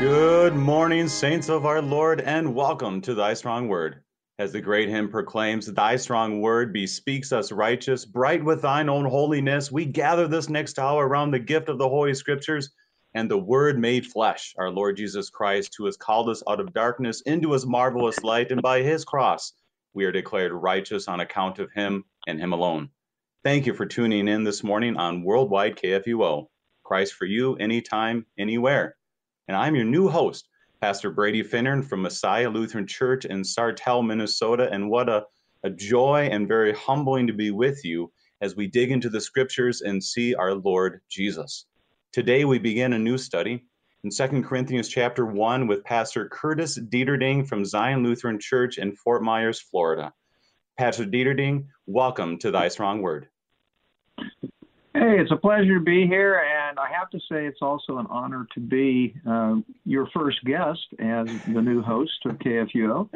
Good morning, saints of our Lord, and welcome to Thy Strong Word. As the great hymn proclaims, Thy strong word bespeaks us righteous, bright with thine own holiness. We gather this next hour around the gift of the Holy Scriptures and the Word made flesh, our Lord Jesus Christ, who has called us out of darkness into his marvelous light, and by his cross we are declared righteous on account of him and him alone. Thank you for tuning in this morning on Worldwide KFUO. Christ for you, anytime, anywhere. And I'm your new host, Pastor Brady Finnern from Messiah Lutheran Church in Sartell, Minnesota. And what a joy and very humbling to be with you as we dig into the scriptures and see our Lord Jesus. Today we begin a new study in 2 Corinthians chapter 1 with Pastor Curtis Deterding from Zion Lutheran Church in Fort Myers, Florida. Pastor Deterding, welcome to Thy Strong Word. Hey, it's a pleasure to be here, and I have to say it's also an honor to be your first guest as the new host of KFUO,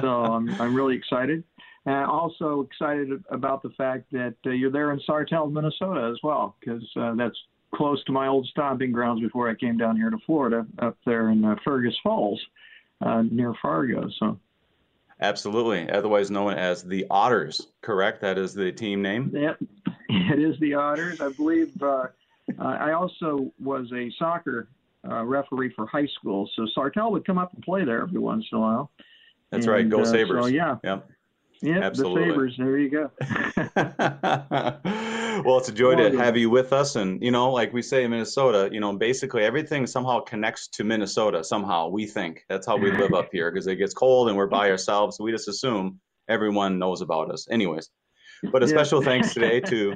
so I'm really excited, and also excited about the fact that you're there in Sartell, Minnesota as well, because that's close to my old stomping grounds before I came down here to Florida, up there in Fergus Falls near Fargo. So. Absolutely, otherwise known as the Otters, correct? That is the team name? Yep. It is the Otters. I believe I also was a soccer referee for high school, so Sartell would come up and play there every once in a while. That's right. Go Sabres. So, yeah. Yep. Yeah, absolutely. The Sabres. There you go. Well, it's a joy to have you with us. And, you know, like we say in Minnesota, you know, basically everything somehow connects to Minnesota somehow, we think. That's how we live up here because it gets cold and we're by ourselves. So we just assume everyone knows about us. Anyways. But a special thanks today to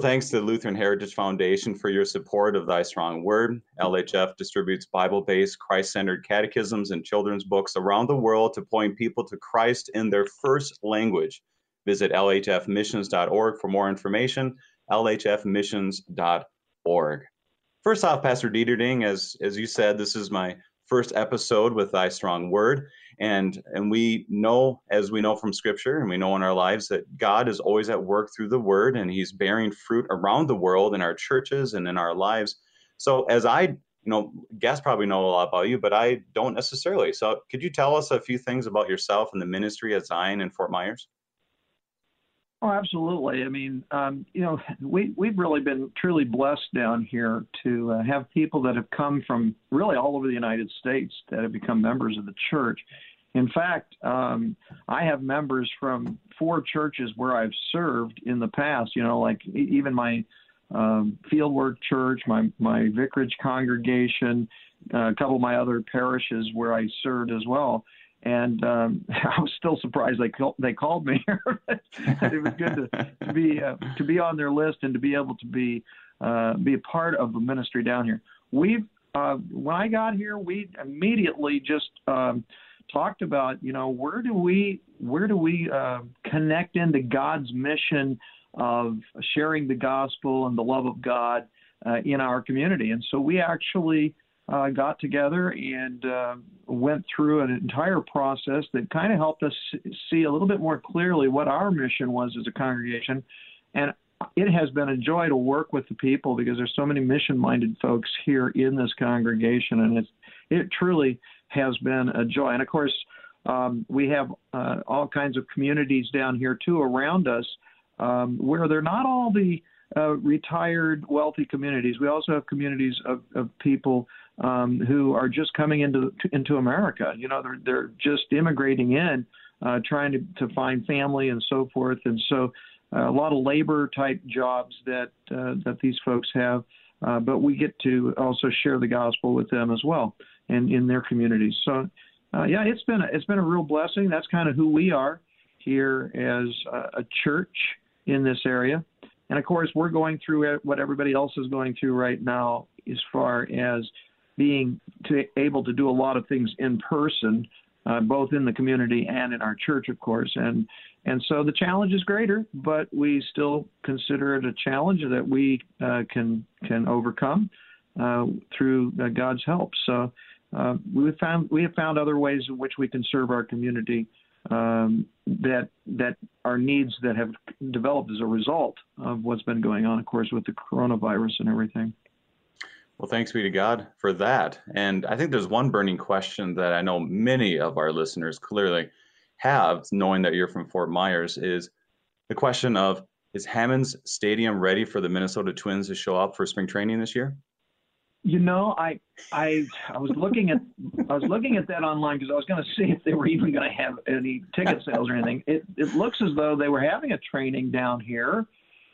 Lutheran Heritage Foundation for your support of Thy Strong Word. LHF distributes Bible-based, Christ-centered catechisms and children's books around the world to point people to Christ in their first language. Visit lhfmissions.org for more information, lhfmissions.org. First off, Pastor Deterding, as you said, this is my first episode with Thy Strong Word. And we know, as we know from Scripture and we know in our lives, that God is always at work through the Word, and he's bearing fruit around the world in our churches and in our lives. So as guests probably know a lot about you, but I don't necessarily. So could you tell us a few things about yourself and the ministry at Zion and Fort Myers? Oh, absolutely. I mean, we've really been truly blessed down here to have people that have come from really all over the United States that have become members of the church. In fact, I have members from four churches where I've served in the past, you know, like even my fieldwork church, my vicarage congregation, a couple of my other parishes where I served as well. And I was still surprised they called me. It was good to be on their list and to be able to be a part of the ministry down here. When I got here, we immediately just talked about, you know, where do we connect into God's mission of sharing the gospel and the love of God in our community, and so we actually. Got together and went through an entire process that kind of helped us see a little bit more clearly what our mission was as a congregation. And it has been a joy to work with the people because there's so many mission-minded folks here in this congregation, and it truly has been a joy. And, of course, we have all kinds of communities down here, too, around us where they're not all the retired wealthy communities. We also have communities of people who are just coming into America. You know, they're just immigrating in, trying to find family and so forth. And so a lot of labor type jobs that these folks have, but we get to also share the gospel with them as well and in their communities. So it's been a real blessing. That's kind of who we are here as a church in this area. And, of course, we're going through what everybody else is going through right now as far as being able to do a lot of things in person, both in the community and in our church, of course. And so the challenge is greater, but we still consider it a challenge that we can overcome through God's help. So we have found other ways in which we can serve our community that are needs that have developed as a result of what's been going on, of course, with the coronavirus and everything. Well, thanks be to God for that. And I think there's one burning question that I know many of our listeners clearly have, knowing that you're from Fort Myers, is the question of, is Hammond's Stadium ready for the Minnesota Twins to show up for spring training this year? You know, I was looking at that online because I was going to see if they were even going to have any ticket sales or anything. It looks as though they were having a training down here,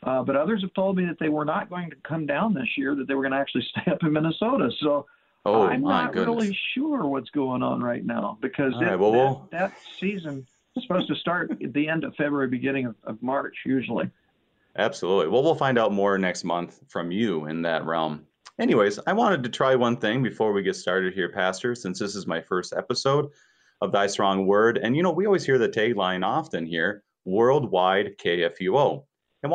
but others have told me that they were not going to come down this year, that they were going to actually stay up in Minnesota. So I'm not really sure what's going on right now, because that season is supposed to start at the end of February, beginning of March usually. Absolutely. Well, we'll find out more next month from you in that realm. Anyways, I wanted to try one thing before we get started here, Pastor, since this is my first episode of Thy Strong Word. And, you know, we always hear the tagline often here, Worldwide KFUO. I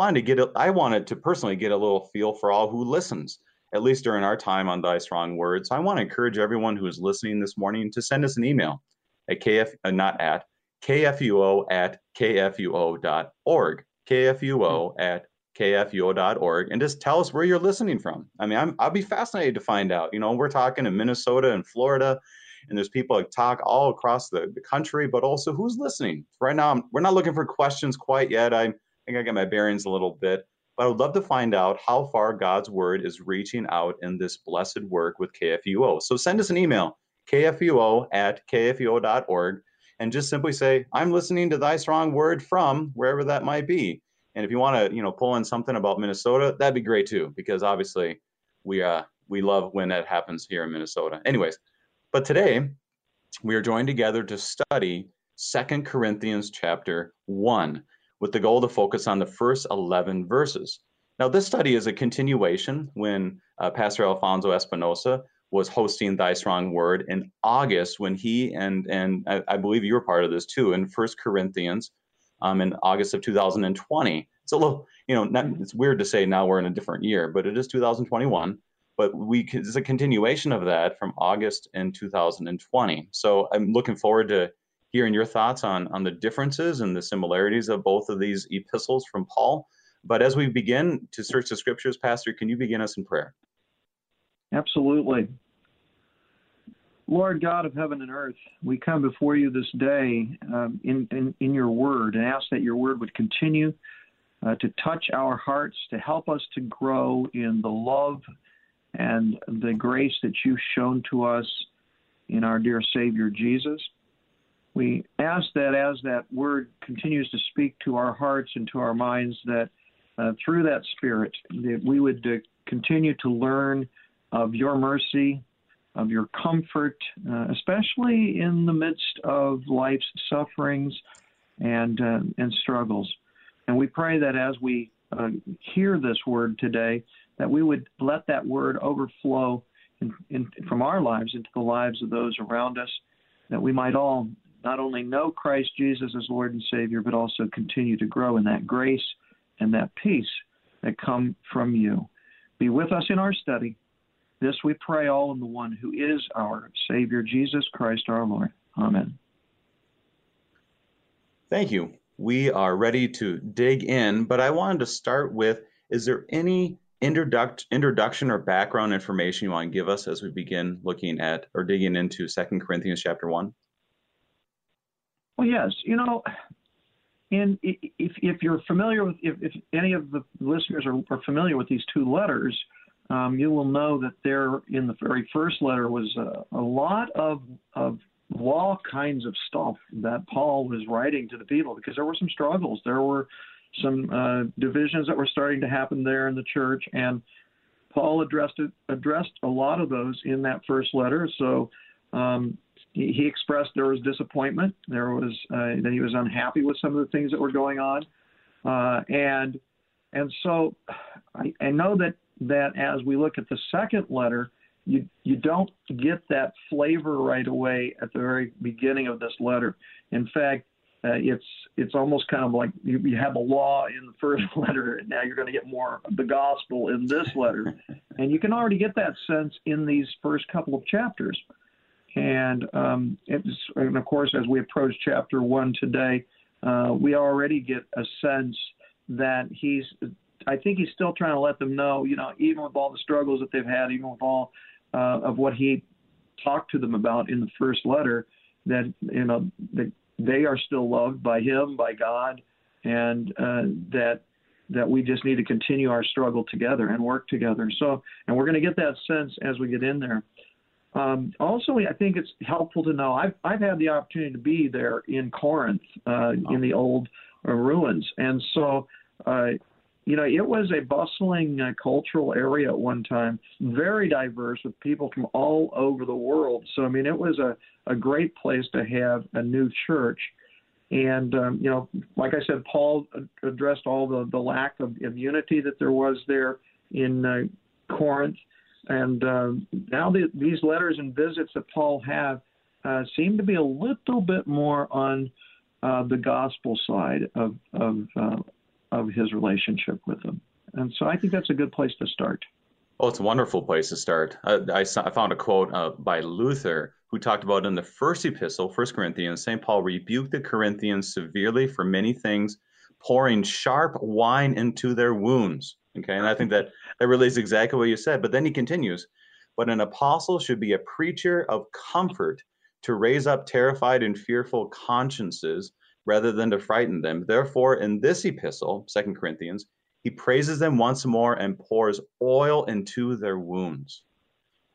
wanted to personally get a little feel for all who listens, at least during our time on Thy Strong Word. So I want to encourage everyone who is listening this morning to send us an email at KFUO@KFUO.org. KFUO@KFUO.org, and just tell us where you're listening from. I mean, I'll be fascinated to find out. You know, we're talking in Minnesota and Florida, and there's people that talk all across the country, but also who's listening. Right now, we're not looking for questions quite yet. I think I got my bearings a little bit, but I would love to find out how far God's word is reaching out in this blessed work with KFUO. So send us an email, KFUO@KFUO.org, and just simply say, I'm listening to Thy Strong Word from wherever that might be. And if you want to, you know, pull in something about Minnesota, that'd be great too, because obviously we love when that happens here in Minnesota. Anyways, but today we are joined together to study 2 Corinthians chapter 1 with the goal to focus on the first 11 verses. Now, this study is a continuation when Pastor Alfonso Espinosa was hosting Thy Strong Word in August, when he and I believe you were part of this too, in 1 Corinthians. In August of 2020. It's a little, you know, it's weird to say now we're in a different year, but it is 2021. But it's a continuation of that from August in 2020. So I'm looking forward to hearing your thoughts on the differences and the similarities of both of these epistles from Paul. But as we begin to search the scriptures, Pastor, can you begin us in prayer? Absolutely. Lord God of heaven and earth, we come before you this day in your word, and ask that your word would continue to touch our hearts, to help us to grow in the love and the grace that you've shown to us in our dear Savior Jesus. We ask that as that word continues to speak to our hearts and to our minds, that through that Spirit, that we would continue to learn of your mercy, of your comfort, especially in the midst of life's sufferings and struggles. And we pray that as we hear this word today, that we would let that word overflow from our lives into the lives of those around us, that we might all not only know Christ Jesus as Lord and Savior, but also continue to grow in that grace and that peace that come from you. Be with us in our study. This we pray all in the one who is our Savior, Jesus Christ our Lord. Amen. Thank you. We are ready to dig in, but I wanted to start with, is there any introduction or background information you want to give us as we begin looking at or digging into 2 Corinthians chapter 1? Well, yes. You know, and if you're familiar with, if any of the listeners are familiar with these two letters, you will know that there in the very first letter was a lot of law kinds of stuff that Paul was writing to the people, because there were some struggles. There were some divisions that were starting to happen there in the church, and Paul addressed a lot of those in that first letter. So he expressed there was disappointment. There was that he was unhappy with some of the things that were going on. And so I know that as we look at the second letter, you don't get that flavor right away at the very beginning of this letter. In fact, it's almost kind of like you have a law in the first letter, and now you're going to get more of the gospel in this letter. And you can already get that sense in these first couple of chapters. And of course, as we approach chapter 1 today, we already get a sense that he's I think he's still trying to let them know, you know, even with all the struggles that they've had, even with all of what he talked to them about in the first letter, that, you know, that they are still loved by him, by God, and that we just need to continue our struggle together and work together. So, and we're going to get that sense as we get in there. Also, I think it's helpful to know, I've had the opportunity to be there in Corinth, in the old ruins. And so, you know, it was a bustling cultural area at one time, very diverse with people from all over the world. So, I mean, it was a great place to have a new church. And, you know, like I said, Paul addressed all the lack of unity that there was there in Corinth. And now these letters and visits that Paul had seem to be a little bit more on the gospel side of his relationship with them. And so I think that's a good place to start. Oh, it's a wonderful place to start. I found a quote by Luther, who talked about in the first epistle, 1 Corinthians, St. Paul rebuked the Corinthians severely for many things, pouring sharp wine into their wounds. Okay, and I think that relates exactly what you said. But then he continues, but an apostle should be a preacher of comfort to raise up terrified and fearful consciences rather than to frighten them. Therefore, in this epistle, 2 Corinthians, he praises them once more and pours oil into their wounds.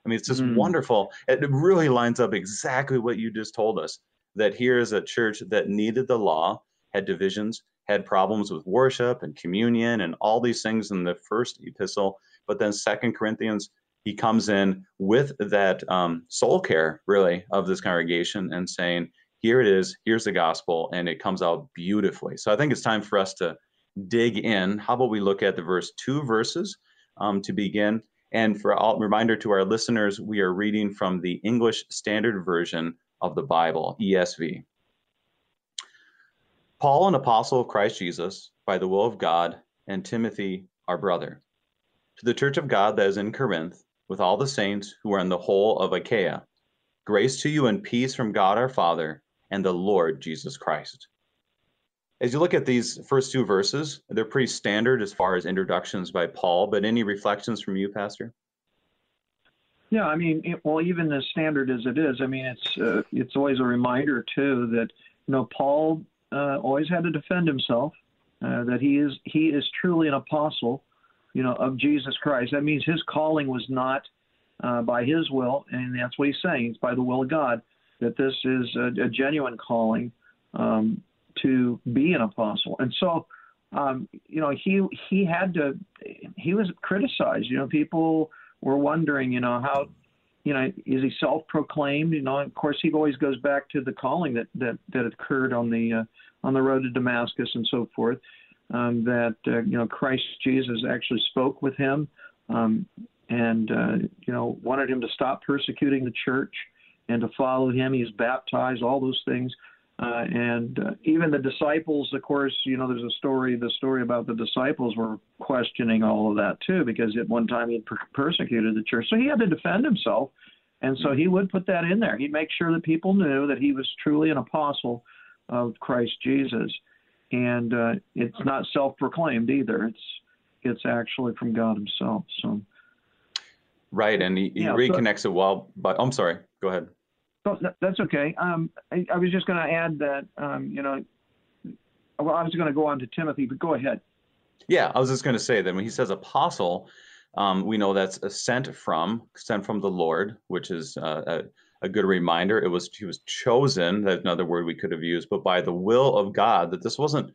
I mean, it's just wonderful. It really lines up exactly what you just told us, that here is a church that needed the law, had divisions, had problems with worship and communion and all these things in the first epistle. But then 2 Corinthians, he comes in with that soul care, really, of this congregation and saying, here it is, here's the gospel, and it comes out beautifully. So I think it's time for us to dig in. How about we look at the two verses to begin? And for a reminder to our listeners, we are reading from the English Standard Version of the Bible, ESV. Paul, an apostle of Christ Jesus, by the will of God, and Timothy, our brother, to the church of God that is in Corinth, with all the saints who are in the whole of Achaia, grace to you and peace from God our Father and the Lord Jesus Christ. As you look at these first two verses, they're pretty standard as far as introductions by Paul, but any reflections from you, Pastor? Yeah, I mean, even as standard as it is, I mean, it's always a reminder, too, that, you know, Paul always had to defend himself, that he is truly an apostle, you know, of Jesus Christ. That means his calling was not by his will, and that's what he's saying. It's by the will of God, that this is a genuine calling to be an apostle. And so, you know, he was criticized. You know, people were wondering, you know, how, you know, is he self-proclaimed? You know, and of course, he always goes back to the calling that occurred on the road to Damascus and so forth. You know, Christ Jesus actually spoke with him, you know, wanted him to stop persecuting the church and to follow him. He's baptized, all those things, even the disciples. Of course, you know, there's the story about the disciples were questioning all of that too, because at one time he had persecuted the church, so he had to defend himself, and so he would put that in there. He'd make sure that people knew that he was truly an apostle of Christ Jesus, and it's not self-proclaimed either. It's actually from God Himself. So, right, and he reconnects it well. But I'm sorry, go ahead. Oh, that's okay. I was just going to add that, you know, well, I was going to go on to Timothy, but go ahead. Yeah, I was just going to say that when he says apostle, we know that's sent from the Lord, which is a good reminder. He was chosen, that's another word we could have used, but by the will of God, that this wasn't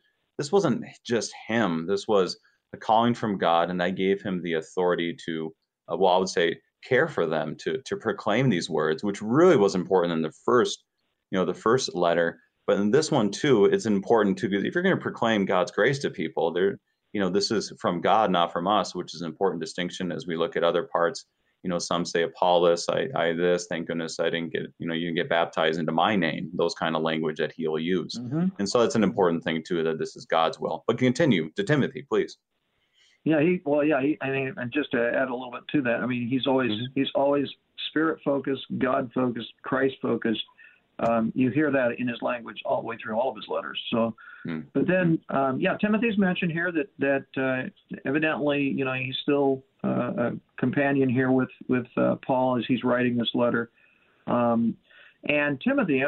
just him. This was a calling from God, and I gave him the authority to, well, I would say, care for them, to proclaim these words, which really was important in the first letter. But in this one too, it's important too, because if you're going to proclaim God's grace to people, there, you know, this is from God, not from us, which is an important distinction as we look at other parts. You know, some say Apollos, I this, thank goodness I didn't get, you know, you can get baptized into my name, those kind of language that he'll use. Mm-hmm. And so that's an important thing too, that this is God's will. But continue to Timothy, please. Yeah, I mean, and just to add a little bit to that, I mean, he's always spirit focused, God focused, Christ focused, You hear that in his language all the way through all of his letters. So, but then, Timothy's mentioned here that evidently, he's still a companion here with Paul as he's writing this letter. And Timothy,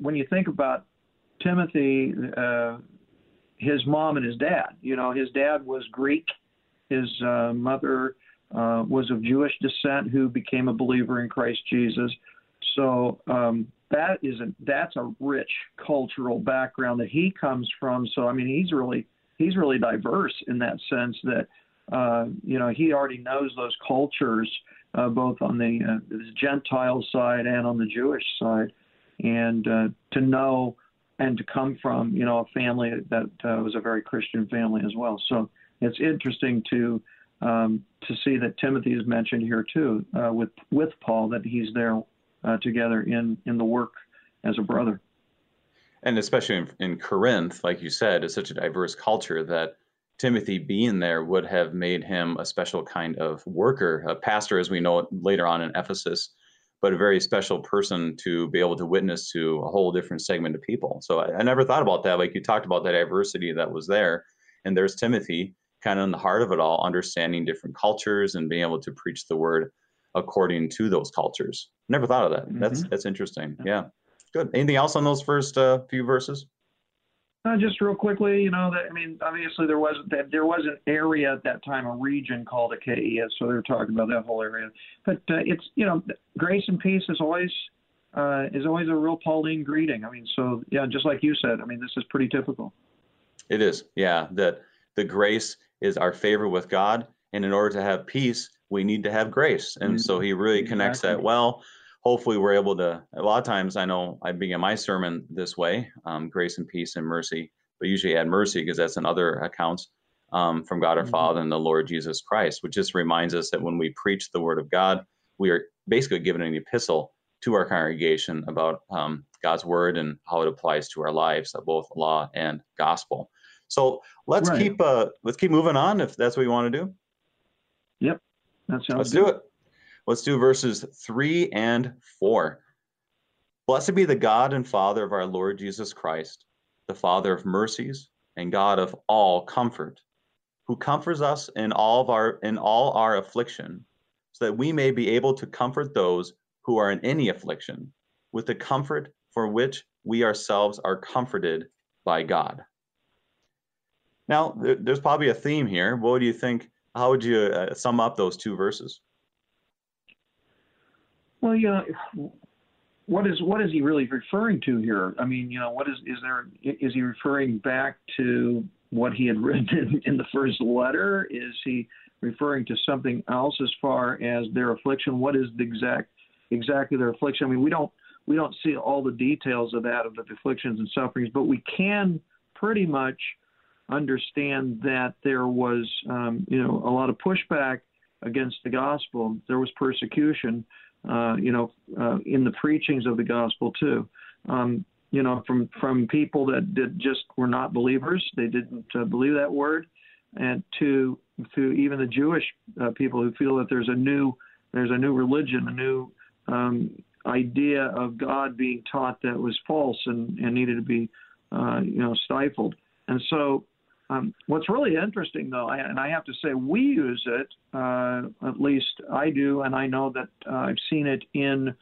when you think about Timothy, his mom and his dad, his dad was Greek. His mother was of Jewish descent who became a believer in Christ Jesus. So, that's a rich cultural background that he comes from. So, he's really diverse in that sense that, he already knows those cultures, both on the Gentile side and on the Jewish side. And to know and to come from, a family that was a very Christian family as well. So it's interesting to see that Timothy is mentioned here too, with Paul, that he's there together in the work as a brother. And especially in Corinth, like you said, is such a diverse culture that Timothy being there would have made him a special kind of worker, a pastor, as we know it later on in Ephesus, but a very special person to be able to witness to a whole different segment of people. So I never thought about that. Like you talked about that diversity that was there. And there's Timothy kind of in the heart of it all, understanding different cultures and being able to preach the word according to those cultures. Never thought of that. Mm-hmm. That's interesting. Yeah. Good. Anything else on those first few verses? Just real quickly, obviously there was an area at that time, a region called Achaia, so they're talking about that whole area. But it's grace and peace is always a real Pauline greeting. Just like you said, this is pretty typical. It is, yeah. That the grace is our favor with God, and in order to have peace, we need to have grace. And so he really connects that well. Hopefully we're able to, a lot of times I know I begin my sermon this way, grace and peace and mercy, but usually add mercy because that's in other accounts from God our Father and the Lord Jesus Christ, which just reminds us that when we preach the word of God, we are basically given an epistle to our congregation about God's word and how it applies to our lives, both law and gospel. So let's keep moving on if that's what you want to do. Yep. Let's do it. Let's do verses 3 and 4. Blessed be the God and Father of our Lord Jesus Christ, the Father of mercies and God of all comfort, who comforts us in all our affliction, so that we may be able to comfort those who are in any affliction with the comfort for which we ourselves are comforted by God. Now, there's probably a theme here. What do you think? How would you sum up those two verses? Well, what is he really referring to here? Is he referring back to what he had written in the first letter? Is he referring to something else as far as their affliction? What is the exactly their affliction? We don't see all the details of that, of the afflictions and sufferings, but we can pretty much understand that there was, a lot of pushback against the gospel. There was persecution, in the preachings of the gospel too. From people that just were not believers, they didn't believe that word, and to even the Jewish people who feel that there's a new religion, a new idea of God being taught that was false and needed to be stifled. And so. What's really interesting, though, and I have to say we use it, at least I do, and I know that I've seen it in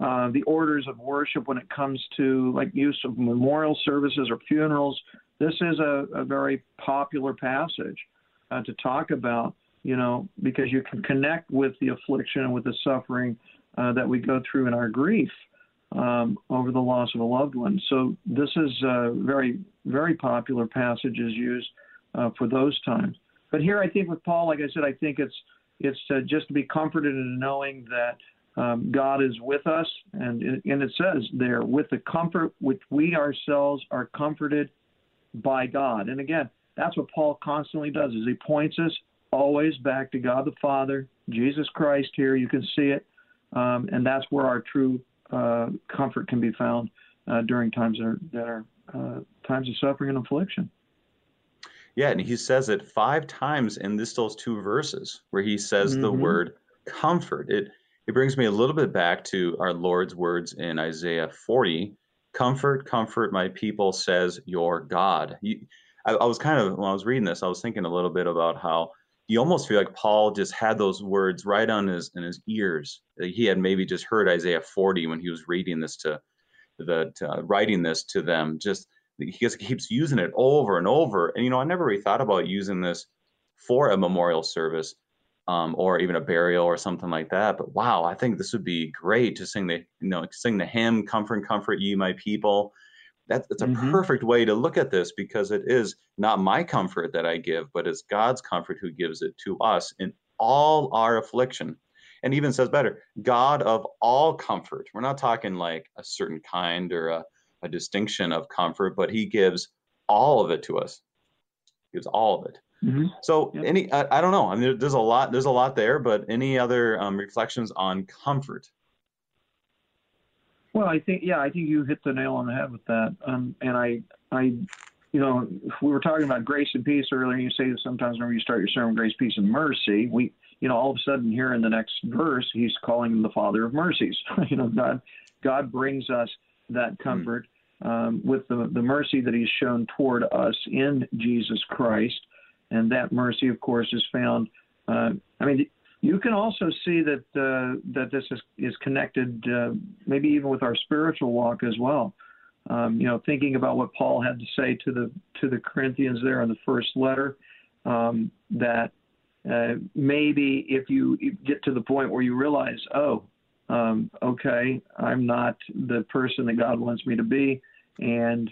the orders of worship when it comes to use of memorial services or funerals. This is a very popular passage to talk about, because you can connect with the affliction and with the suffering that we go through in our grief over the loss of a loved one. So this is a very, very popular passage is used for those times. But here I think with Paul, like I said, I think it's just to be comforted in knowing that God is with us. And it says there, with the comfort which we ourselves are comforted by God. And again, that's what Paul constantly does, is he points us always back to God the Father, Jesus Christ here. You can see it. And that's where our true comfort can be found during times that are times of suffering and affliction. Yeah, and he says it 5 times in those 2 verses where he says the word comfort. It It brings me a little bit back to our Lord's words in Isaiah 40. Comfort, comfort my people, says your God. I was kind of, when I was reading this, I was thinking a little bit about how you almost feel like Paul just had those words right on in his ears. He had maybe just heard Isaiah 40 when he was reading this writing this to them. He just keeps using it over and over. And, you know, I never really thought about using this for a memorial service or even a burial or something like that. But wow, I think this would be great to sing the hymn, Comfort, Comfort Ye My People. That's a perfect way to look at this, because it is not my comfort that I give, but it's God's comfort who gives it to us in all our affliction. And even says better, God of all comfort. We're not talking like a certain kind or a distinction of comfort, but he gives all of it to us. He gives all of it. Mm-hmm. So yep. I don't know. I mean, there's a lot there, but any other reflections on comfort? Well, I think you hit the nail on the head with that. And I, you know, if we were talking about grace and peace earlier, you say that sometimes whenever you start your sermon, grace, peace, and mercy, we, you know, all of a sudden here in the next verse, he's calling him the Father of mercies. You know, God brings us that comfort with the mercy that he's shown toward us in Jesus Christ. And that mercy, of course, is found. I mean, you can also see that this is connected maybe even with our spiritual walk as well. You know, thinking about what Paul had to say to the Corinthians there in the first letter, that maybe if you get to the point where you realize, okay, I'm not the person that God wants me to be, and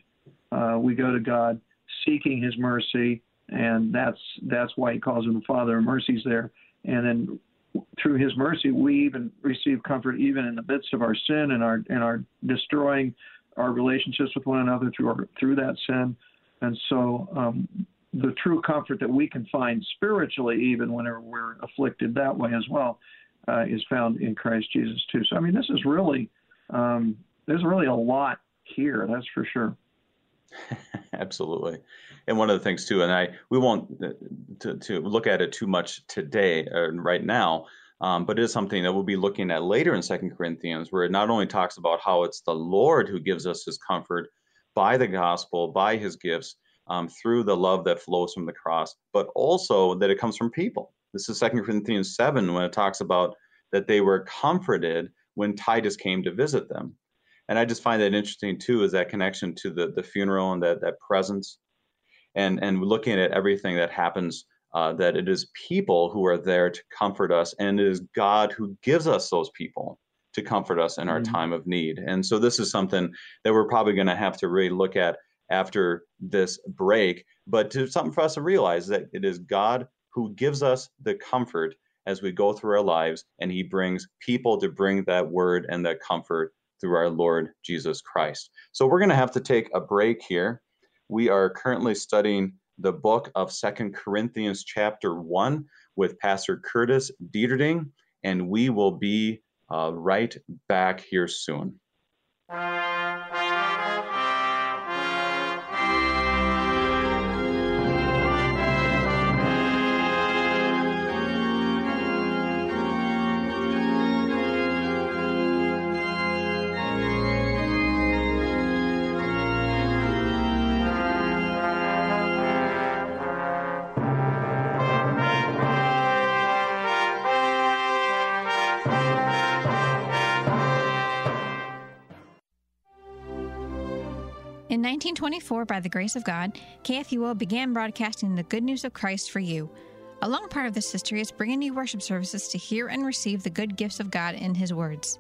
we go to God seeking his mercy, and that's why he calls him the Father of mercies there. And then through his mercy, we even receive comfort even in the midst of our sin and our destroying our relationships with one another through that sin. And so the true comfort that we can find spiritually, even whenever we're afflicted that way as well, is found in Christ Jesus too. So, I mean, this is really, there's really a lot here, that's for sure. Absolutely. And one of the things too, and we won't to look at it too much today or right now, but it is something that we'll be looking at later in 2 Corinthians, where it not only talks about how it's the Lord who gives us his comfort by the gospel, by his gifts, through the love that flows from the cross, but also that it comes from people. This is 2 Corinthians 7, when it talks about that they were comforted when Titus came to visit them. And I just find that interesting too, is that connection to the funeral and that presence, and looking at everything that happens, that it is people who are there to comfort us, and it is God who gives us those people to comfort us in our time of need. And so this is something that we're probably going to have to really look at after this break, but to something for us to realize that it is God who gives us the comfort as we go through our lives, and he brings people to bring that word and that comfort through our Lord Jesus Christ. So we're going to have to take a break here. We are currently studying the book of 2 Corinthians chapter 1 with Pastor Curtis Deterding, and we will be right back here soon. In 1924, by the grace of God, KFUO began broadcasting the good news of Christ for you. A long part of this history is bringing you worship services to hear and receive the good gifts of God in His words.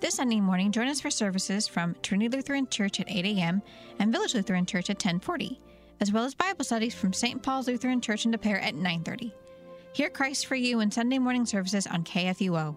This Sunday morning, join us for services from Trinity Lutheran Church at 8 a.m. and Village Lutheran Church at 10:40, as well as Bible studies from St. Paul's Lutheran Church in De Pere at 9:30. Hear Christ for you in Sunday morning services on KFUO.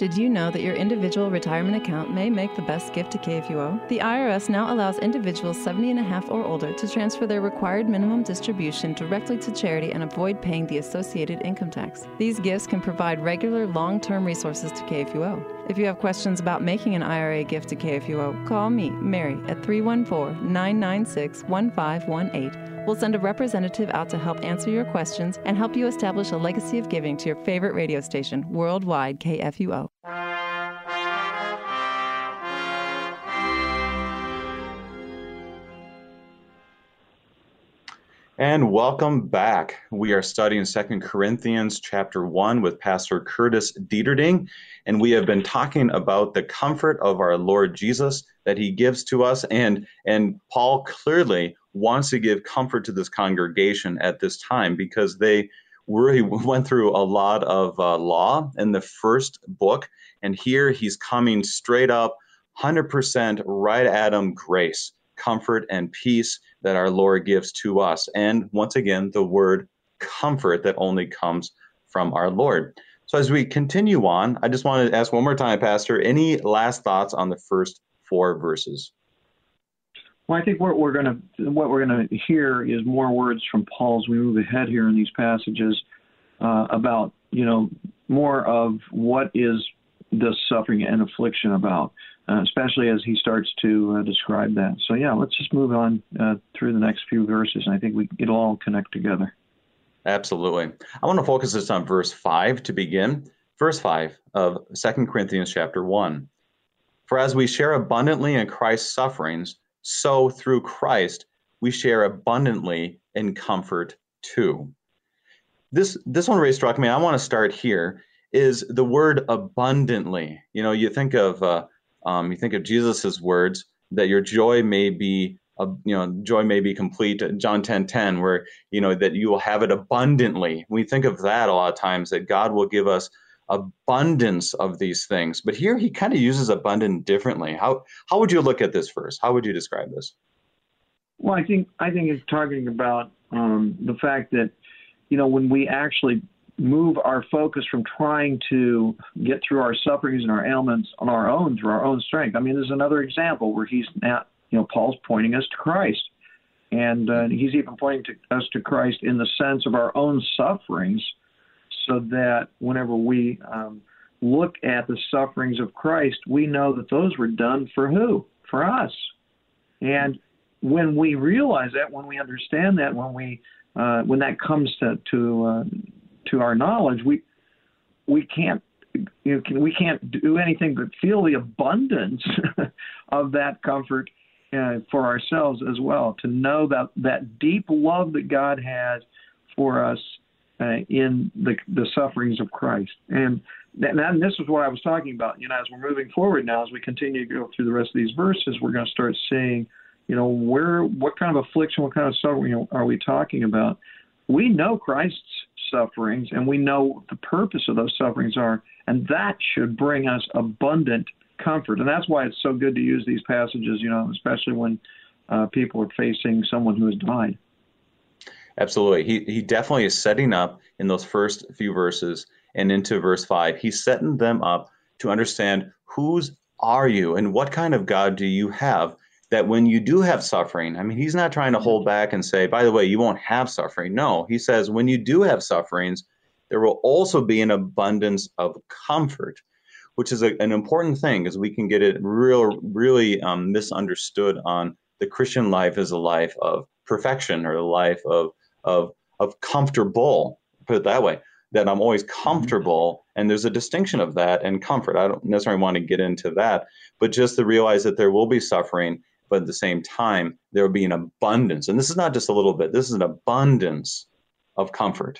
Did you know that your individual retirement account may make the best gift to KFUO? The IRS now allows individuals 70 and a half or older to transfer their required minimum distribution directly to charity and avoid paying the associated income tax. These gifts can provide regular long-term resources to KFUO. If you have questions about making an IRA gift to KFUO, call me, Mary, at 314-996-1518. We'll send a representative out to help answer your questions and help you establish a legacy of giving to your favorite radio station, Worldwide KFUO. And welcome back. We are studying 2 Corinthians chapter 1 with Pastor Curtis Deterding, and we have been talking about the comfort of our Lord Jesus that he gives to us, and Paul clearly wants to give comfort to this congregation at this time because they really went through a lot of law in the first book, and here he's coming straight up 100% right at them, grace, comfort, and peace that our Lord gives to us. And once again, the word comfort that only comes from our Lord. So as we continue on, I just wanted to ask one more time, Pastor, any last thoughts on the first four verses? Well, I think what we're going to hear is more words from Paul as we move ahead here in these passages about, more of what is this suffering and affliction about. Especially as he starts to describe that. So yeah, let's just move on through the next few verses, and I think it'll all connect together. Absolutely. I want to focus this on verse 5 to begin. Verse 5 of 2 Corinthians chapter 1. For as we share abundantly in Christ's sufferings, so through Christ we share abundantly in comfort too. This one really struck me. I want to start here, is the word abundantly. You think of... You think of Jesus's words that your joy may be, complete. John 10:10, where that you will have it abundantly. We think of that a lot of times, that God will give us abundance of these things. But here he kind of uses abundant differently. How would you look at this verse? How would you describe this? Well, I think it's talking about the fact that when we actually move our focus from trying to get through our sufferings and our ailments on our own, through our own strength. I mean, there's another example where he's not, Paul's pointing us to Christ. And he's even pointing us to Christ in the sense of our own sufferings, so that whenever we look at the sufferings of Christ, we know that those were done for who? For us. And when we realize that, when we understand that, when that comes to our knowledge, we can't do anything but feel the abundance of that comfort for ourselves as well. To know that deep love that God has for us in the sufferings of Christ, and this is what I was talking about. As we're moving forward now, as we continue to go through the rest of these verses, we're going to start seeing, what kind of affliction, what kind of suffering are we talking about? We know Christ's sufferings, and we know what the purpose of those sufferings are, and that should bring us abundant comfort. And that's why it's so good to use these passages, especially when people are facing someone who has died. Absolutely. He definitely is setting up in those first few verses and into verse 5. He's setting them up to understand whose are you and what kind of God do you have, that when you do have suffering, I mean, he's not trying to hold back and say, by the way, you won't have suffering. No, he says, when you do have sufferings, there will also be an abundance of comfort, which is an important thing, because we can get it really misunderstood on the Christian life as a life of perfection, or a life of comfortable, put it that way, that I'm always comfortable. And there's a distinction of that and comfort. I don't necessarily want to get into that, but just to realize that there will be suffering, but at the same time, there will be an abundance. And this is not just a little bit. This is an abundance of comfort.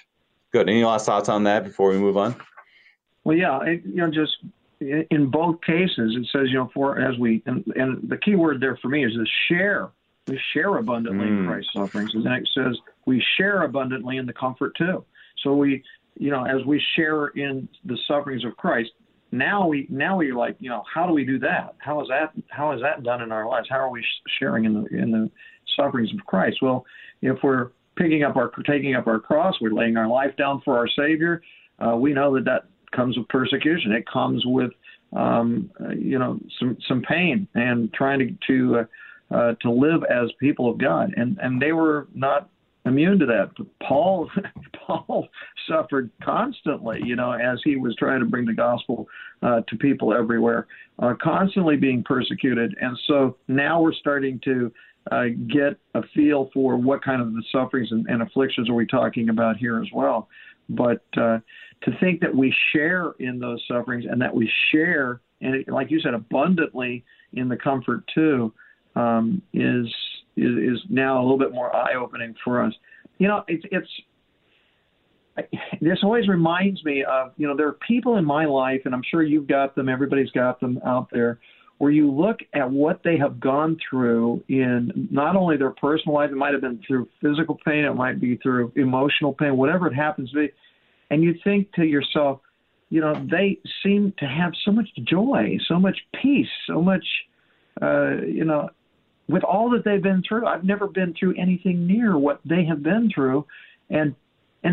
Good. Any last thoughts on that before we move on? Well, yeah, just in both cases, it says, and the key word there for me is the share. We share abundantly in Christ's sufferings. And then it says we share abundantly in the comfort too. So we, as we share in the sufferings of Christ, Now we're like, how do we do that? How is that done in our lives? How are we sharing in the sufferings of Christ? Well, if we're taking up our cross, we're laying our life down for our Savior. We know that comes with persecution. It comes with some pain, and trying to live as people of God. And they were not immune to that. Paul suffered constantly, you know, as he was trying to bring the gospel to people everywhere, constantly being persecuted. And so now we're starting to get a feel for what kind of the sufferings and afflictions are we talking about here as well. But to think that we share in those sufferings and that we share, and like you said, abundantly in the comfort too, is now a little bit more eye-opening for us. You know, this always reminds me of, you know, there are people in my life, and I'm sure you've got them, everybody's got them out there, where you look at what they have gone through in not only their personal life, it might have been through physical pain, it might be through emotional pain, whatever it happens to be, and you think to yourself, you know, they seem to have so much joy, so much peace, so much, you know, with all that they've been through. I've never been through anything near what they have been through, and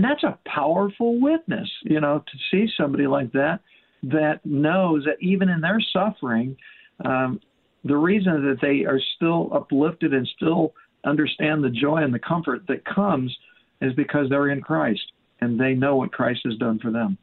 that's a powerful witness, you know, to see somebody like that that knows that even in their suffering, the reason that they are still uplifted and still understand the joy and the comfort that comes is because they're in Christ and they know what Christ has done for them.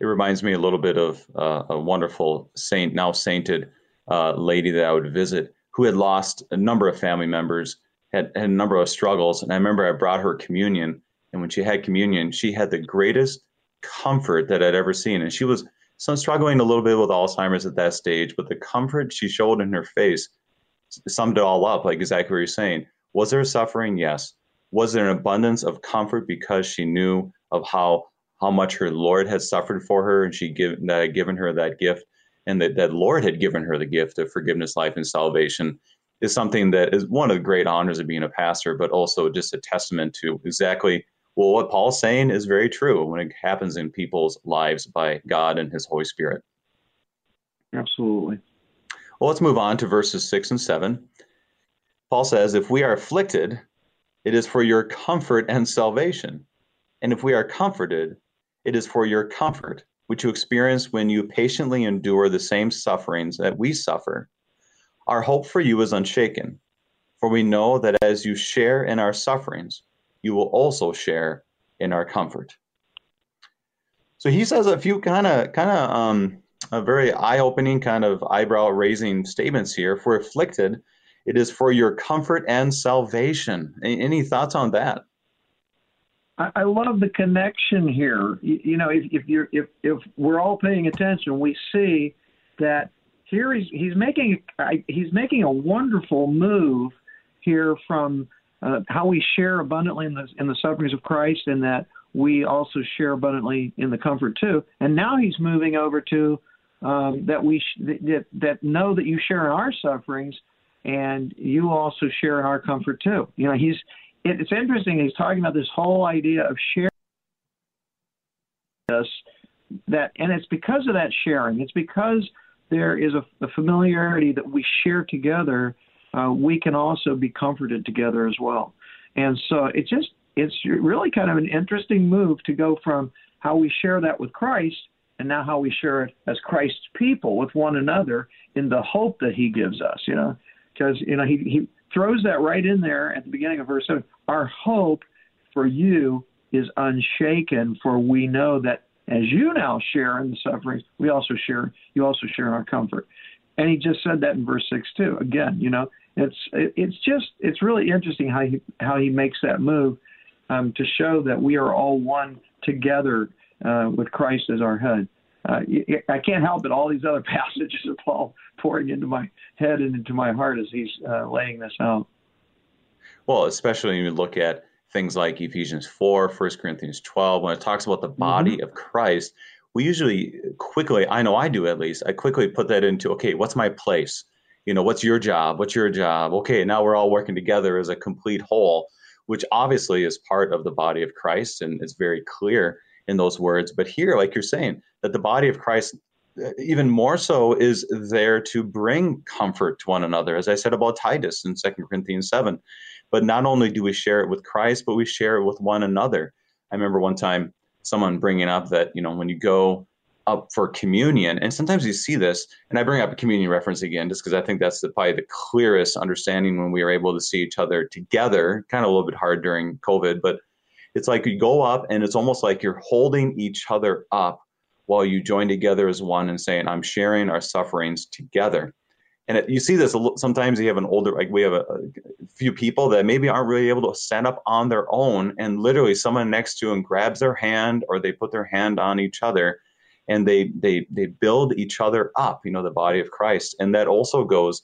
It reminds me a little bit of a wonderful saint, now sainted lady that I would visit, who had lost a number of family members, had a number of struggles. And I remember I brought her communion, and when she had communion, she had the greatest comfort that I'd ever seen. And she was struggling a little bit with Alzheimer's at that stage, but the comfort she showed in her face summed it all up, like exactly what you're saying. Was there suffering? Yes. Was there an abundance of comfort because she knew of how much her Lord had suffered for her, and that had given her that gift, and that Lord had given her the gift of forgiveness, life, and salvation, is something that is one of the great honors of being a pastor, but also just a testament to exactly, well, what Paul's saying is very true when it happens in people's lives by God and his Holy Spirit. Absolutely. Well, let's move on to verses 6 and 7. Paul says, if we are afflicted, it is for your comfort and salvation. And if we are comforted, it is for your comfort, which you experience when you patiently endure the same sufferings that we suffer. Our hope for you is unshaken, for we know that as you share in our sufferings, you will also share in our comfort. So he says a few kind of very eye-opening, kind of eyebrow-raising statements here. For afflicted, it is for your comfort and salvation. Any thoughts on that? I love the connection here. You know, if we're all paying attention, we see that here he's making a wonderful move here from how we share abundantly in the sufferings of Christ, and that we also share abundantly in the comfort too. And now he's moving over to that know that you share in our sufferings, and you also share in our comfort too. You know, It's interesting. He's talking about this whole idea of sharing this, and it's because of that sharing. It's because there is a familiarity that we share together. We can also be comforted together as well. And so it's really kind of an interesting move to go from how we share that with Christ and now how we share it as Christ's people with one another in the hope that he gives us, you know, because, you know, he throws that right in there at the beginning of verse 7. Our hope for you is unshaken, for we know that as you now share in the sufferings, you also share in our comfort. And he just said that in verse 6 too. Again, you know, it's really interesting how he makes that move to show that we are all one together with Christ as our head. I can't help it. All these other passages of Paul pouring into my head and into my heart as he's laying this out. Well, especially when you look at things like Ephesians 4, 1 Corinthians 12, when it talks about the body of Christ, we usually I know I do at least, I quickly put that into, okay, what's my place? You know, what's your job? What's your job? Okay, now we're all working together as a complete whole, which obviously is part of the body of Christ, and it's very clear in those words. But here, like you're saying, that the body of Christ, even more so, is there to bring comfort to one another, as I said about Titus in 2 Corinthians 7. But not only do we share it with Christ, but we share it with one another. I remember one time someone bringing up that, you know, when you go up for communion. And sometimes you see this, and I bring up a communion reference again, just because I think that's probably the clearest understanding when we were able to see each other together, kind of a little bit hard during COVID, but it's like you go up and it's almost like you're holding each other up while you join together as one and saying, I'm sharing our sufferings together. And you see this sometimes. You have an older, like we have a few people that maybe aren't really able to stand up on their own, and literally someone next to them grabs their hand, or they put their hand on each other, and they build each other up, you know, the body of Christ. And that also goes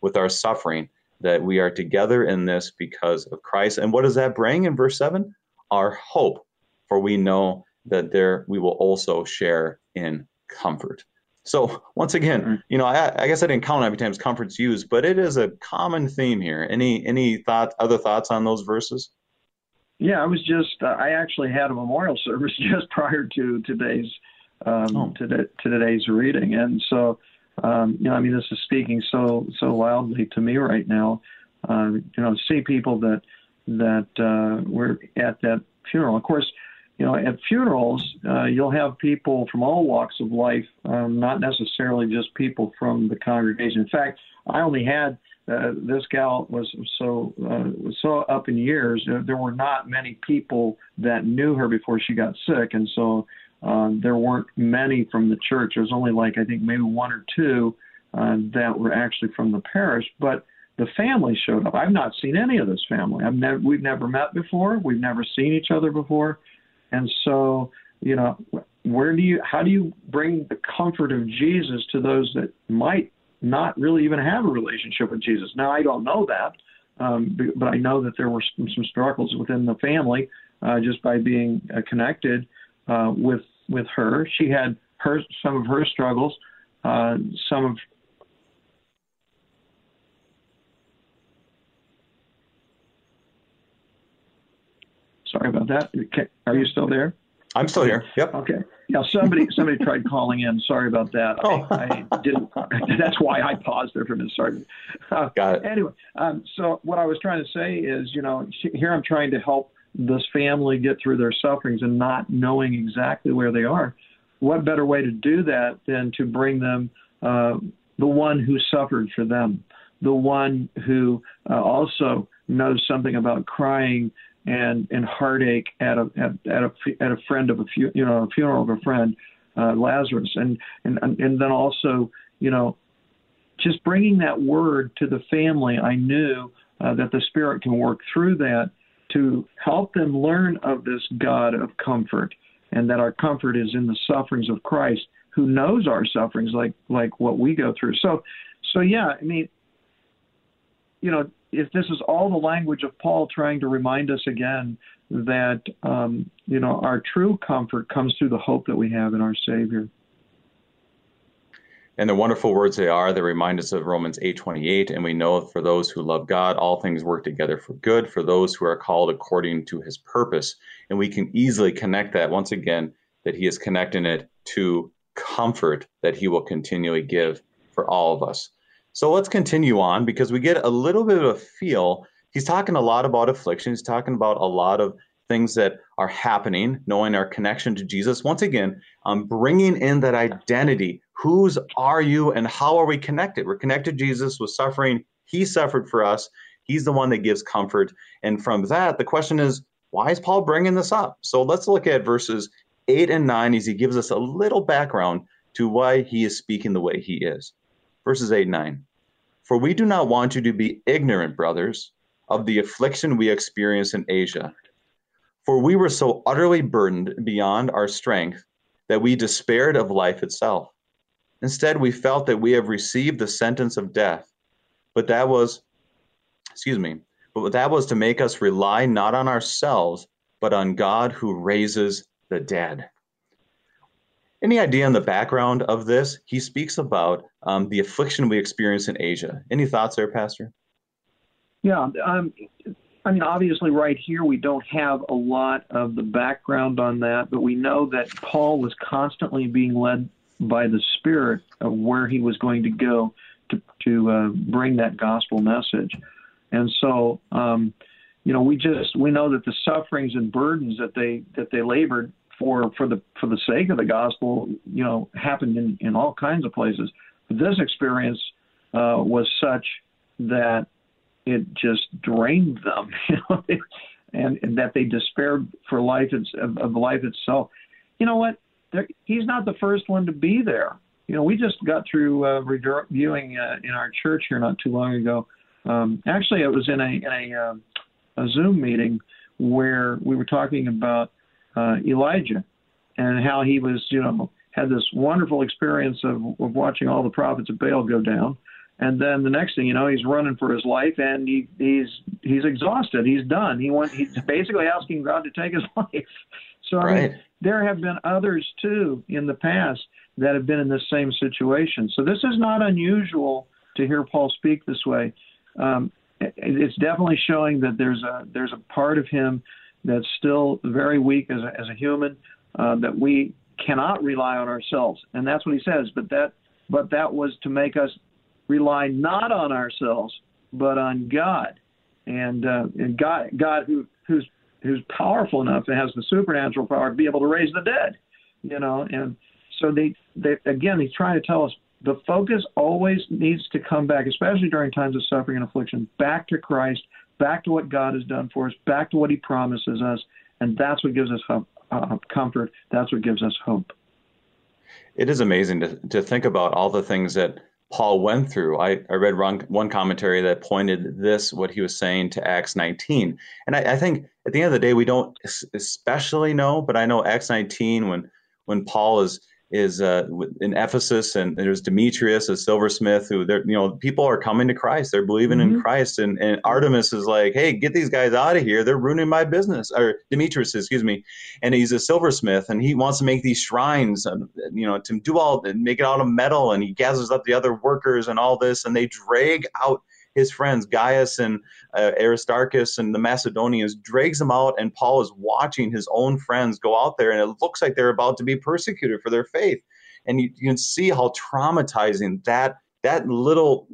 with our suffering, that we are together in this because of Christ. And what does that bring in verse 7? Our hope, for we know that there we will also share in comfort. So once again, you know, I guess I didn't count how many times comfort's used, but it is a common theme here. Any other thoughts on those verses? Yeah, I was just I actually had a memorial service just prior to today's reading, and so you know, I mean, this is speaking so loudly to me right now. You know, see people that were at that funeral, of course. You know, at funerals, you'll have people from all walks of life, not necessarily just people from the congregation. In fact, I only had this gal was so up in years. There were not many people that knew her before she got sick, and so there weren't many from the church. There was only like I think maybe one or two that were actually from the parish, but the family showed up. I've not seen any of this family. We've never met before. We've never seen each other before. And so, you know, how do you bring the comfort of Jesus to those that might not really even have a relationship with Jesus? Now, I don't know that, but I know that there were some struggles within the family just by being connected with her. She had some of her struggles, some of. Sorry about that. Are you still there? I'm still here. Yep. Okay. Yeah. Somebody tried calling in. Sorry about that. Oh. I didn't. That's why I paused there for a minute. Sorry. Got it. Anyway, so what I was trying to say is, you know, here I'm trying to help this family get through their sufferings and not knowing exactly where they are. What better way to do that than to bring them the one who suffered for them, the one who also knows something about crying and heartache at a friend of a funeral of a friend, Lazarus, and then also, you know, just bringing that word to the family. I knew that the Spirit can work through that to help them learn of this God of comfort, and that our comfort is in the sufferings of Christ, who knows our sufferings like what we go through. So yeah, I mean, you know, if this is all the language of Paul trying to remind us again that, you know, our true comfort comes through the hope that we have in our Savior. And the wonderful words they remind us of Romans 8:28, and we know for those who love God, all things work together for good, for those who are called according to his purpose. And we can easily connect that, once again, that he is connecting it to comfort that he will continually give for all of us. So let's continue on, because we get a little bit of a feel. He's talking a lot about affliction. He's talking about a lot of things that are happening, knowing our connection to Jesus. Once again, bringing in that identity. Whose are you and how are we connected? We're connected to Jesus with suffering. He suffered for us. He's the one that gives comfort. And from that, the question is, why is Paul bringing this up? So let's look at verses 8 and 9 as he gives us a little background to why he is speaking the way he is. Verses 8 and 9. For we do not want you to be ignorant, brothers, of the affliction we experienced in Asia. For we were so utterly burdened beyond our strength that we despaired of life itself. Instead, we felt that we have received the sentence of death. But that was to make us rely not on ourselves, but on God who raises the dead. Any idea on the background of this? He speaks about the affliction we experience in Asia. Any thoughts there, Pastor? Yeah, I mean, obviously right here we don't have a lot of the background on that, but we know that Paul was constantly being led by the Spirit of where he was going to go to bring that gospel message. And so, you know, we know that the sufferings and burdens that they labored for the sake of the gospel, you know, happened in all kinds of places. But this experience was such that it just drained them, you know, and that they despaired for life of life itself. You know what? He's not the first one to be there. You know, we just got through reviewing in our church here not too long ago. Actually, it was in a Zoom meeting where we were talking about Elijah and how he was, you know, had this wonderful experience of watching all the prophets of Baal go down. And then the next thing you know, he's running for his life, and he's exhausted. He's done. He's basically asking God to take his life. So right. I mean, there have been others too in the past that have been in this same situation. So this is not unusual to hear Paul speak this way. It's definitely showing that there's a part of him that's still very weak as a human, that we cannot rely on ourselves, and that's what he says. But that was to make us rely not on ourselves, but on God, and God who's powerful enough and has the supernatural power to be able to raise the dead, you know. And so they again, he's trying to tell us the focus always needs to come back, especially during times of suffering and affliction, back to Christ, back to what God has done for us, back to what he promises us, and that's what gives us hope, comfort. That's what gives us hope. It is amazing to think about all the things that Paul went through. I read one commentary that pointed this, what he was saying, to Acts 19. And I think at the end of the day, we don't especially know, but I know Acts 19, when Paul is in Ephesus, and there's Demetrius, a silversmith, who, you know, people are coming to Christ. They're believing in Christ. And Artemis is like, hey, get these guys out of here. They're ruining my business. Or Demetrius, excuse me. And he's a silversmith, and he wants to make these shrines, you know, to do all, and make it out of metal. And he gathers up the other workers and all this, and they drag out his friends, Gaius and Aristarchus and the Macedonians, drags them out, and Paul is watching his own friends go out there, and it looks like they're about to be persecuted for their faith. And you can see how traumatizing that little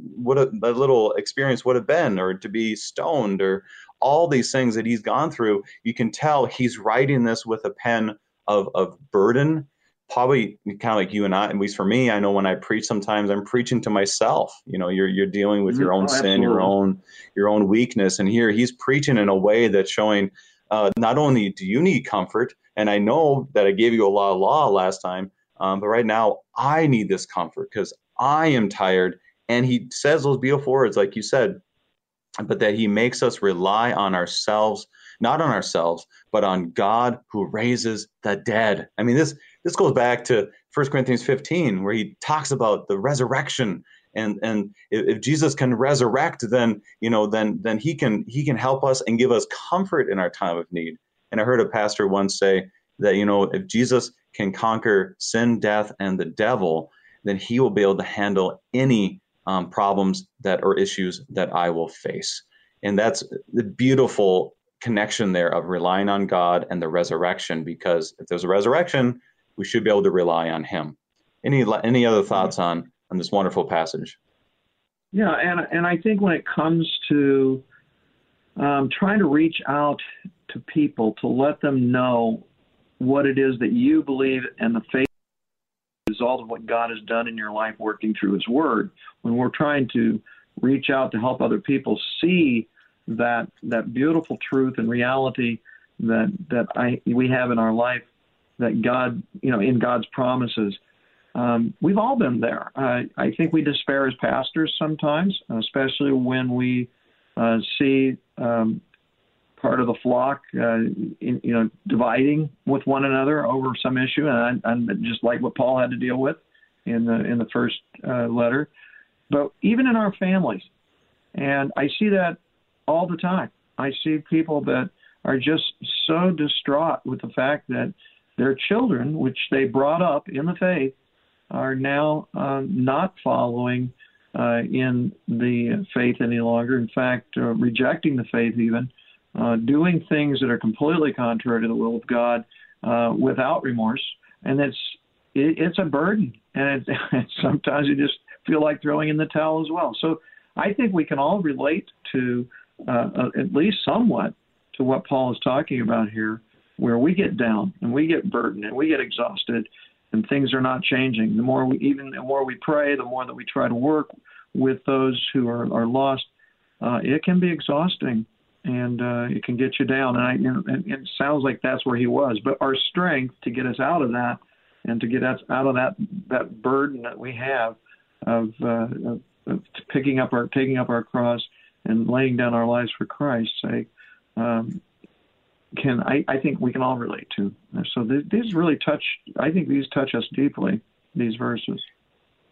experience would have been, or to be stoned, or all these things that he's gone through. You can tell he's writing this with a pen of burden. Probably kind of like you and I, at least for me, I know when I preach, sometimes I'm preaching to myself. You know, you're dealing with your own sin, your own weakness. And here he's preaching in a way that's showing, not only do you need comfort, and I know that I gave you a lot of law last time, but right now I need this comfort because I am tired. And he says those beautiful words, like you said, but that he makes us rely on ourselves, not on ourselves, but on God who raises the dead. I mean, this goes back to 1 Corinthians 15, where he talks about the resurrection, and if Jesus can resurrect, then, you know, then he can help us and give us comfort in our time of need. And I heard a pastor once say that, you know, if Jesus can conquer sin, death, and the devil, then he will be able to handle any problems that or issues that I will face. And that's the beautiful connection there of relying on God and the resurrection, because if there's a resurrection, we should be able to rely on him. Any other thoughts on this wonderful passage? Yeah, and I think when it comes to trying to reach out to people, to let them know what it is that you believe and the faith is the result of what God has done in your life working through his word. When we're trying to reach out to help other people see that beautiful truth and reality that we have in our life, that God, you know, in God's promises. We've all been there. I think we despair as pastors sometimes, especially when we see part of the flock, dividing with one another over some issue, and I'm just like what Paul had to deal with in the first letter. But even in our families, and I see that all the time. I see people that are just so distraught with the fact that their children, which they brought up in the faith, are now not following in the faith any longer. In fact, rejecting the faith even, doing things that are completely contrary to the will of God without remorse. And it's a burden. And sometimes you just feel like throwing in the towel as well. So I think we can all relate to at least somewhat to what Paul is talking about here. where we get down and we get burdened and we get exhausted and things are not changing. The more we pray, the more that we try to work with those who are lost, it can be exhausting and it can get you down. And it sounds like that's where he was. But our strength to get us out of that and to get us out of that burden that we have of taking up our cross and laying down our lives for Christ's sake, I think we can all relate to. So these really touch us deeply, these verses.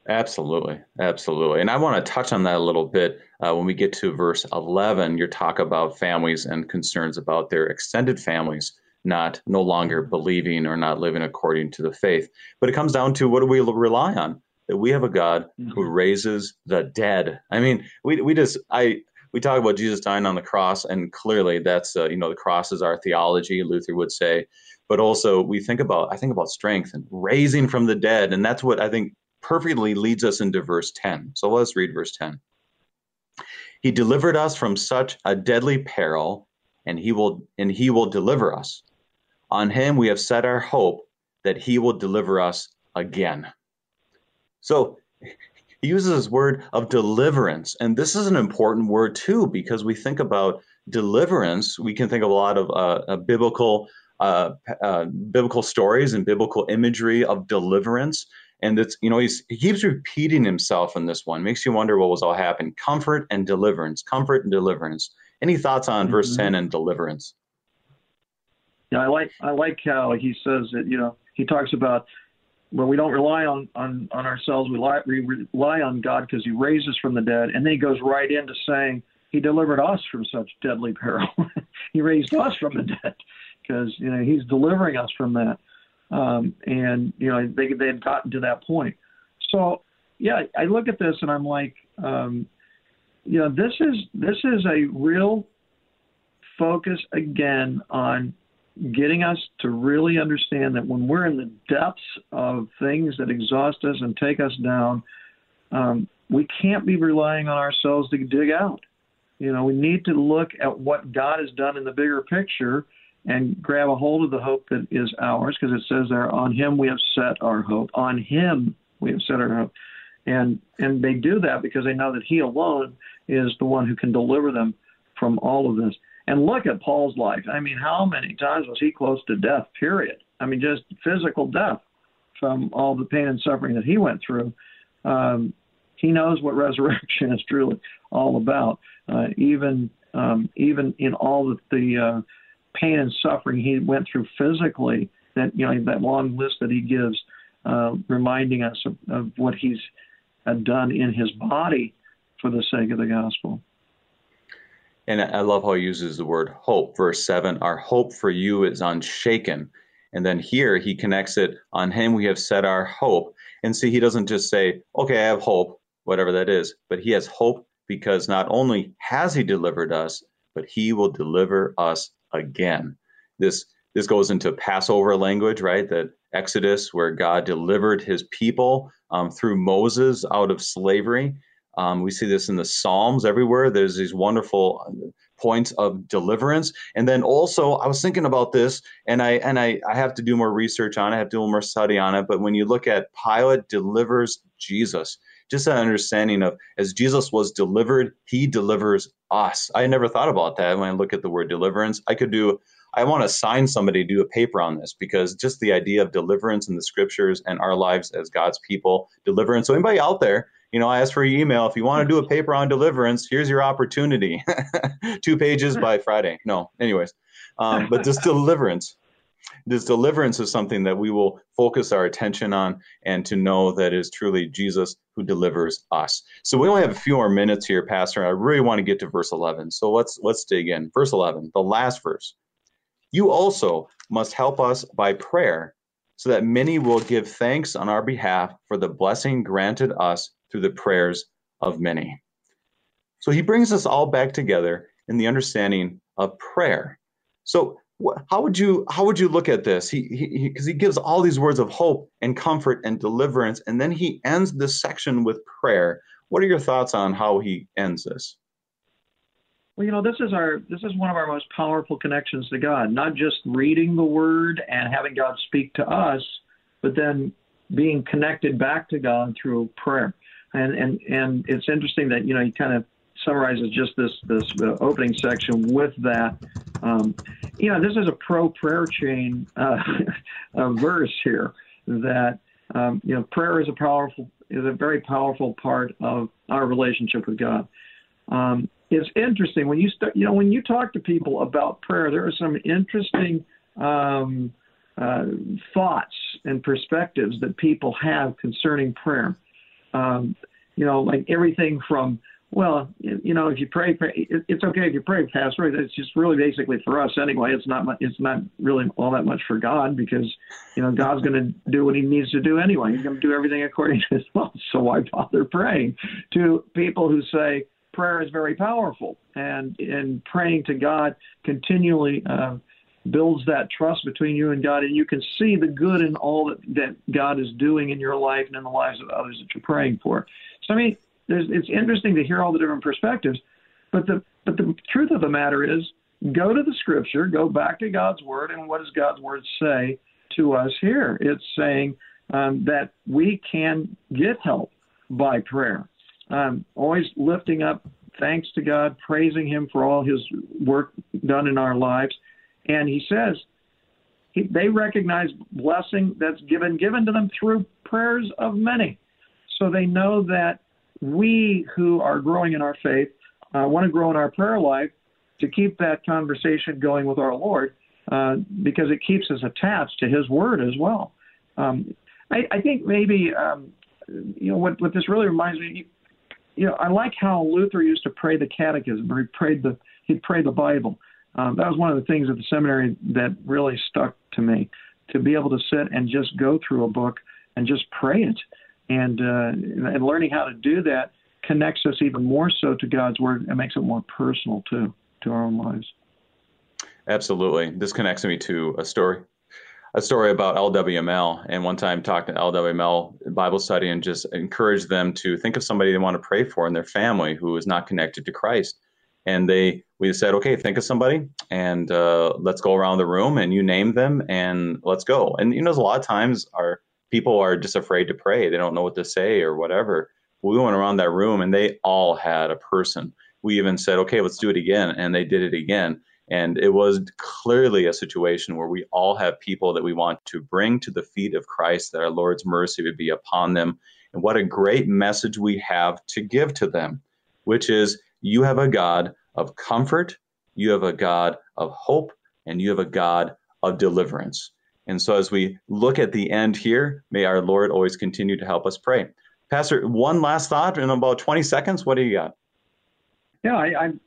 Absolutely. And I want to touch on that a little bit. When we get to verse 11, your talk about families and concerns about their extended families no longer believing or not living according to the faith. But it comes down to, what do we rely on? That we have a God who raises the dead. I mean, we talk about Jesus dying on the cross, and clearly that's, the cross is our theology, Luther would say. But also I think about strength and raising from the dead. And that's what I think perfectly leads us into verse 10. So let's read verse 10. He delivered us from such a deadly peril, and he will deliver us. On him we have set our hope that he will deliver us again. So he uses this word of deliverance, and this is an important word too, because we think about deliverance, we can think of a lot of biblical stories and biblical imagery of deliverance, and it's he keeps repeating himself in this one. Makes you wonder what was all happening. Comfort and deliverance, comfort and deliverance. Any thoughts on verse 10 and deliverance? Yeah, I like how he says that. He talks about, well, we don't rely on ourselves. We rely on God because he raises from the dead. And then he goes right into saying he delivered us from such deadly peril. He raised us from the dead because, he's delivering us from that. They had gotten to that point. So, yeah, I look at this and I'm like, this is a real focus again on getting us to really understand that when we're in the depths of things that exhaust us and take us down, we can't be relying on ourselves to dig out. We need to look at what God has done in the bigger picture and grab a hold of the hope that is ours, because it says there, on him we have set our hope. On him we have set our hope. And they do that because they know that he alone is the one who can deliver them from all of this. And look at Paul's life. I mean, how many times was he close to death, period? I mean, just physical death from all the pain and suffering that he went through. He knows what resurrection is truly all about. Even in all of the pain and suffering he went through physically, that that long list that he gives, reminding us of what he's done in his body for the sake of the gospel. And I love how he uses the word hope. Verse 7, our hope for you is unshaken. And then here he connects it, on him we have set our hope. And see, he doesn't just say, okay, I have hope, whatever that is. But he has hope because not only has he delivered us, but he will deliver us again. This goes into Passover language, right? That Exodus, where God delivered his people through Moses out of slavery. We see this in the Psalms everywhere. There's these wonderful points of deliverance. And then also, I was thinking about this, and I have to do more research on it. I have to do more study on it. But when you look at Pilate delivers Jesus, just an understanding of, as Jesus was delivered, he delivers us. I never thought about that when I look at the word deliverance. I want to assign somebody to do a paper on this, because just the idea of deliverance in the scriptures and our lives as God's people, deliverance. So anybody out there, I asked for your email. If you want to do a paper on deliverance, here's your opportunity. 2 pages by Friday. No, anyways. But this deliverance is something that we will focus our attention on, and to know that it is truly Jesus who delivers us. So we only have a few more minutes here, Pastor. I really want to get to verse 11. So let's dig in. Verse 11, the last verse. You also must help us by prayer, so that many will give thanks on our behalf for the blessing granted us through the prayers of many. So he brings us all back together in the understanding of prayer. So how would you look at this? He gives all these words of hope and comfort and deliverance, and then he ends this section with prayer. What are your thoughts on how he ends this? Well, you know, this is one of our most powerful connections to God, not just reading the Word and having God speak to us, but then being connected back to God through prayer. And it's interesting that, you know, he kind of summarizes just this opening section with that. This is a pro-prayer chain a verse here that, prayer is a very powerful part of our relationship with God. It's interesting when you talk to people about prayer, there are some interesting thoughts and perspectives that people have concerning prayer. Like everything from, if you pray, it's okay if you pray, Pastor. It's just really basically for us anyway. It's not really all that much for God because, God's going to do what he needs to do anyway. He's going to do everything according to his will. So why bother praying? To people who say prayer is very powerful and praying to God continually builds that trust between you and God, and you can see the good in all that God is doing in your life and in the lives of others that you're praying for. So, it's interesting to hear all the different perspectives, but the truth of the matter is, go to the Scripture, go back to God's Word, and what does God's Word say to us here? It's saying that we can get help by prayer, always lifting up thanks to God, praising Him for all His work done in our lives. And he says they recognize blessing that's given to them through prayers of many. So they know that we who are growing in our faith want to grow in our prayer life to keep that conversation going with our Lord because it keeps us attached to His Word as well. I think maybe, what this really reminds me, I like how Luther used to pray the catechism, or he'd pray the Bible. That was one of the things at the seminary that really stuck to me, to be able to sit and just go through a book and just pray it. And learning how to do that connects us even more so to God's Word and makes it more personal, too, to our own lives. Absolutely. This connects me to a story about LWML. And one time talked to LWML Bible study and just encouraged them to think of somebody they want to pray for in their family who is not connected to Christ. And we said, okay, think of somebody and let's go around the room and you name them and let's go. And, there's a lot of times our people are just afraid to pray. They don't know what to say or whatever. We went around that room and they all had a person. We even said, okay, let's do it again. And they did it again. And it was clearly a situation where we all have people that we want to bring to the feet of Christ, that our Lord's mercy would be upon them. And what a great message we have to give to them, which is, you have a God of comfort, you have a God of hope, and you have a God of deliverance. And so as we look at the end here, may our Lord always continue to help us pray. Pastor, one last thought in about 20 seconds. What do you got? Yeah, I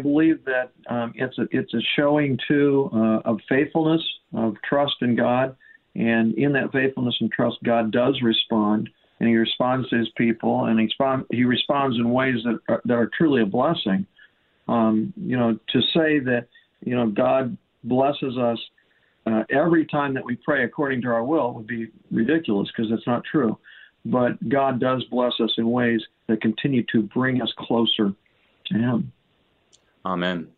believe that it's a showing, too, of faithfulness, of trust in God. And in that faithfulness and trust, God does respond. And he responds to his people, and he responds in ways that are truly a blessing. To say that, God blesses us every time that we pray according to our will would be ridiculous because that's not true. But God does bless us in ways that continue to bring us closer to him. Amen.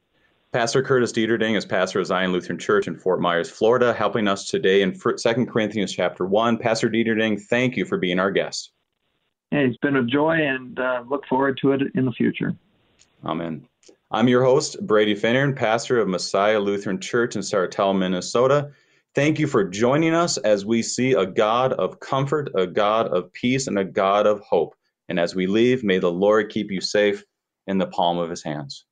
Pastor Curtis Deterding is pastor of Zion Lutheran Church in Fort Myers, Florida, helping us today in 2 Corinthians chapter 1. Pastor Deterding, thank you for being our guest. Hey, it's been a joy, and look forward to it in the future. Amen. I'm your host, Brady Finnern, pastor of Messiah Lutheran Church in Sartell, Minnesota. Thank you for joining us as we see a God of comfort, a God of peace, and a God of hope. And as we leave, may the Lord keep you safe in the palm of his hands.